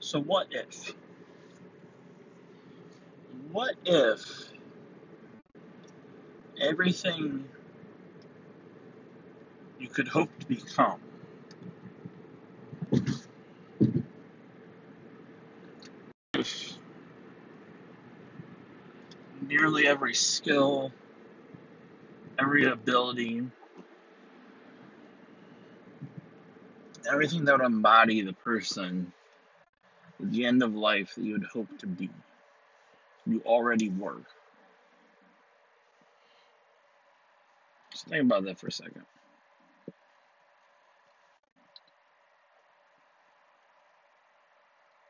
So what if? What if everything you could hope to become if nearly every skill, every ability, everything that would embody the person at the end of life that you would hope to be, you already were? Just think about that for a second.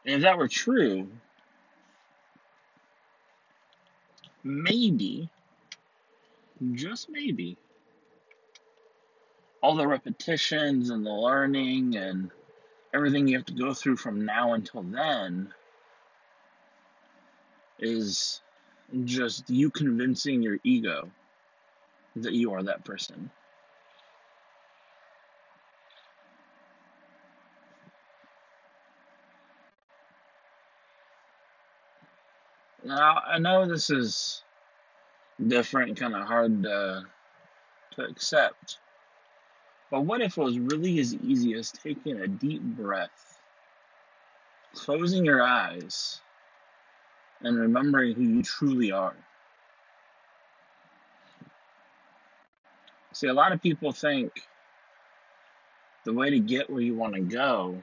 And if that were true, maybe, just maybe, all the repetitions and the learning and everything you have to go through from now until then is just you convincing your ego that you are that person. Now, I know this is different, kind of hard to accept, but what if it was really as easy as taking a deep breath, closing your eyes, and remembering who you truly are? See, a lot of people think the way to get where you want to go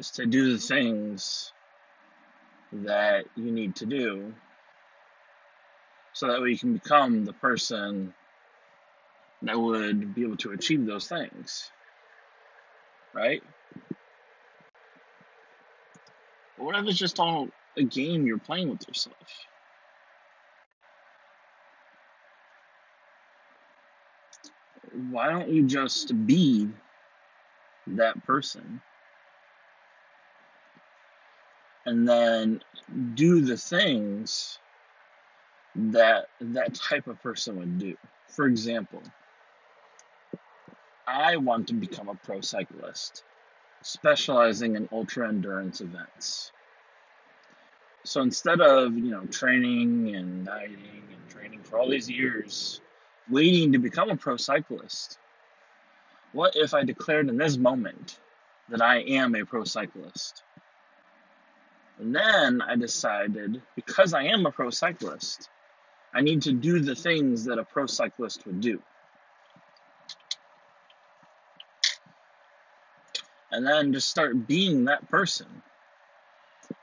is to do the things that you need to do so that way you can become the person that would be able to achieve those things, right? But what if it's just all a game you're playing with yourself? Why don't you just be that person and then do the things that that type of person would do? For example, I want to become a pro cyclist, specializing in ultra endurance events. So instead of, training and dieting and training for all these years, waiting to become a pro cyclist, what if I declared in this moment that I am a pro cyclist? And then I decided, because I am a pro cyclist, I need to do the things that a pro cyclist would do. And then just start being that person.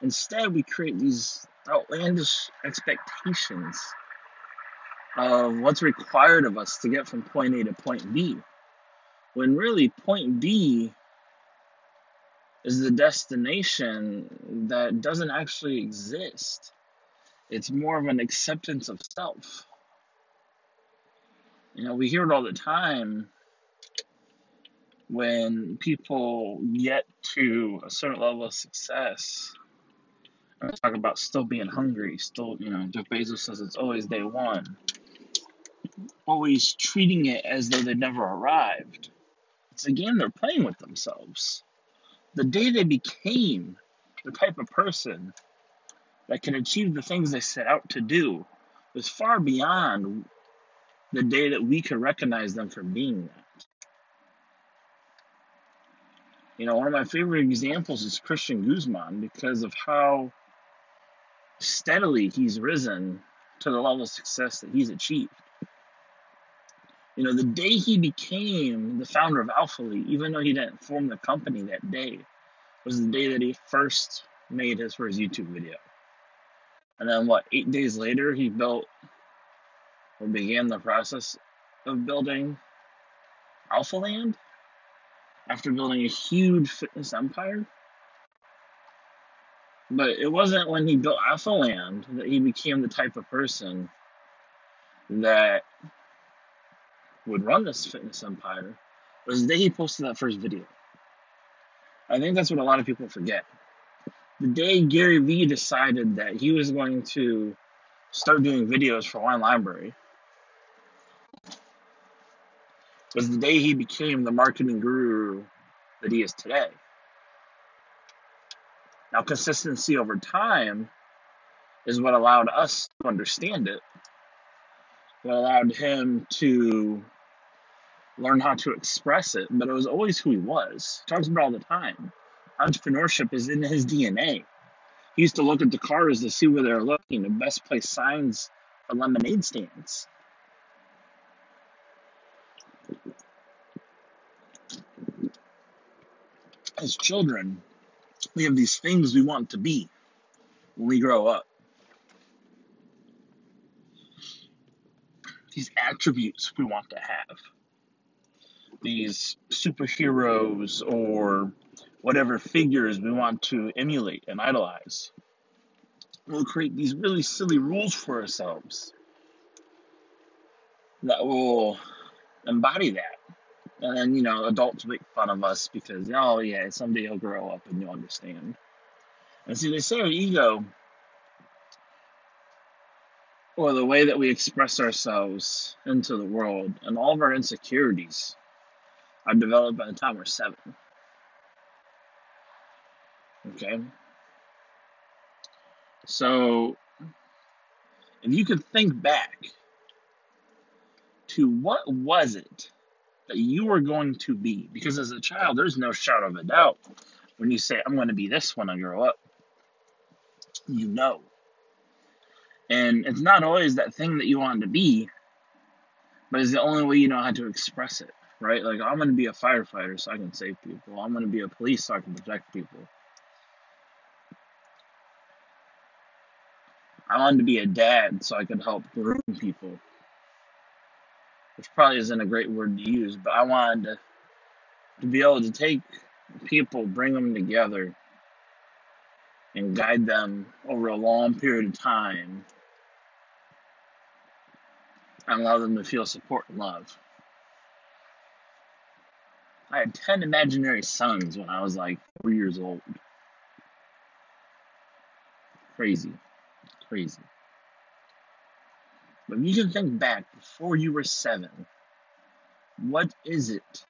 Instead, we create these outlandish expectations of what's required of us to get from point A to point B, when really point B is the destination that doesn't actually exist. It's more of an acceptance of self. We hear it all the time when people get to a certain level of success. I talk about still being hungry, still, Jeff Bezos says it's always day one. Always treating it as though they never arrived. It's a game they're playing with themselves. The day they became the type of person that can achieve the things they set out to do was far beyond the day that we could recognize them for being that. One of my favorite examples is Christian Guzman, because of how steadily he's risen to the level of success that he's achieved. The day he became the founder of AlphaLean, even though he didn't form the company that day, was the day that he first made his first YouTube video. And then, 8 days later, he built or began the process of building AlphaLean after building a huge fitness empire. But it wasn't when he built AlphaLean that he became the type of person that would run this fitness empire. It was the day he posted that first video. I think that's what a lot of people forget. The day Gary Vee decided that he was going to start doing videos for Wine Library was the day he became the marketing guru that he is today. Now, consistency over time is what allowed us to understand it, what allowed him to learn how to express it, but it was always who he was. He talks about it all the time. Entrepreneurship is in his DNA. He used to look at the cars to see where they were looking, the best place signs for lemonade stands. As children, we have these things we want to be when we grow up. These attributes we want to have. These superheroes or whatever figures we want to emulate and idolize. We'll create these really silly rules for ourselves that will embody that. And then, you know, adults make fun of us because, oh, yeah, someday you'll grow up and you'll understand. And see, they say our ego, or the way that we express ourselves into the world, and all of our insecurities are developed by the time we're 7. Okay? So, if you could think back to what was it that you were going to be, because as a child, there's no shadow of a doubt when you say, I'm going to be this when I grow up. You know. And it's not always that thing that you want to be, but it's the only way you know how to express it, right? Like, I'm going to be a firefighter so I can save people. I'm going to be a police so I can protect people. I wanted to be a dad so I could help groom people. Which probably isn't a great word to use, but I wanted to be able to take people, bring them together, and guide them over a long period of time and allow them to feel support and love. I had 10 imaginary sons when I was like 4 years old. Crazy. But if you can think back before you were 7, what is it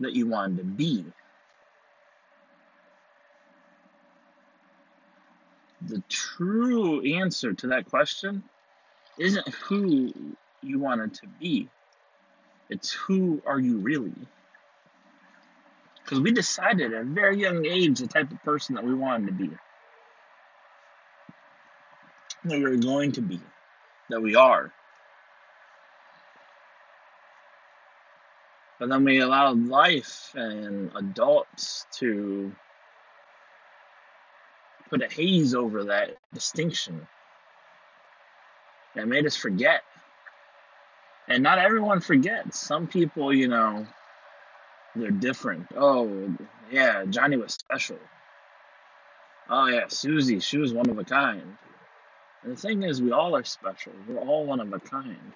that you wanted to be? The true answer to that question isn't who you wanted to be. It's who are you really? Because we decided at a very young age the type of person that we wanted to be. That we were going to be. That we are. But then we allow life and adults to put a haze over that distinction. That made us forget. And not everyone forgets. Some people, you know, they're different. Oh, yeah, Johnny was special. Oh, yeah, Susie, she was one of a kind. And the thing is, we all are special. We're all one of a kind.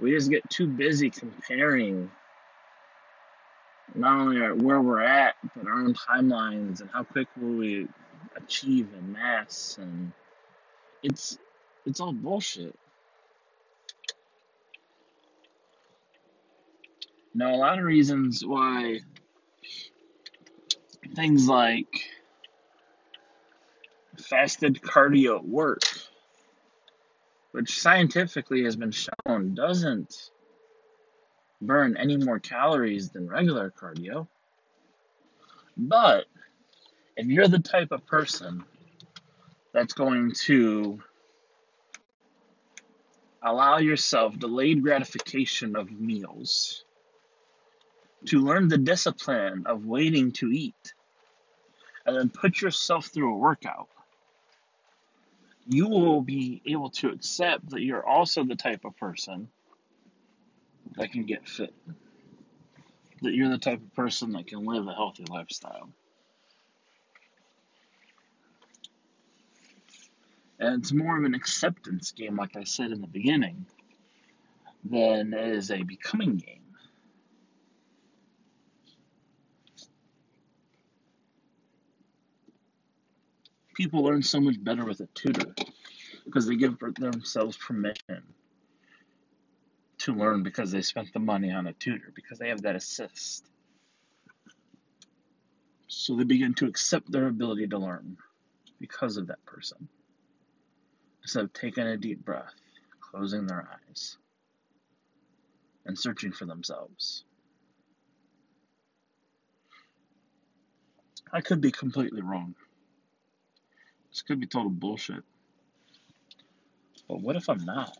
We just get too busy comparing not only where we're at, but our own timelines and how quick will we achieve en masse. And it's all bullshit. Now, a lot of reasons why things like fasted cardio work, which scientifically has been shown doesn't burn any more calories than regular cardio. But if you're the type of person that's going to allow yourself delayed gratification of meals, to learn the discipline of waiting to eat, and then put yourself through a workout, you will be able to accept that you're also the type of person that can get fit. That you're the type of person that can live a healthy lifestyle. And it's more of an acceptance game, like I said in the beginning, than it is a becoming game. People learn so much better with a tutor because they give themselves permission to learn because they spent the money on a tutor, because they have that assist. So they begin to accept their ability to learn because of that person. Instead of taking a deep breath, closing their eyes, and searching for themselves. I could be completely wrong. This could be total bullshit. But what if I'm not?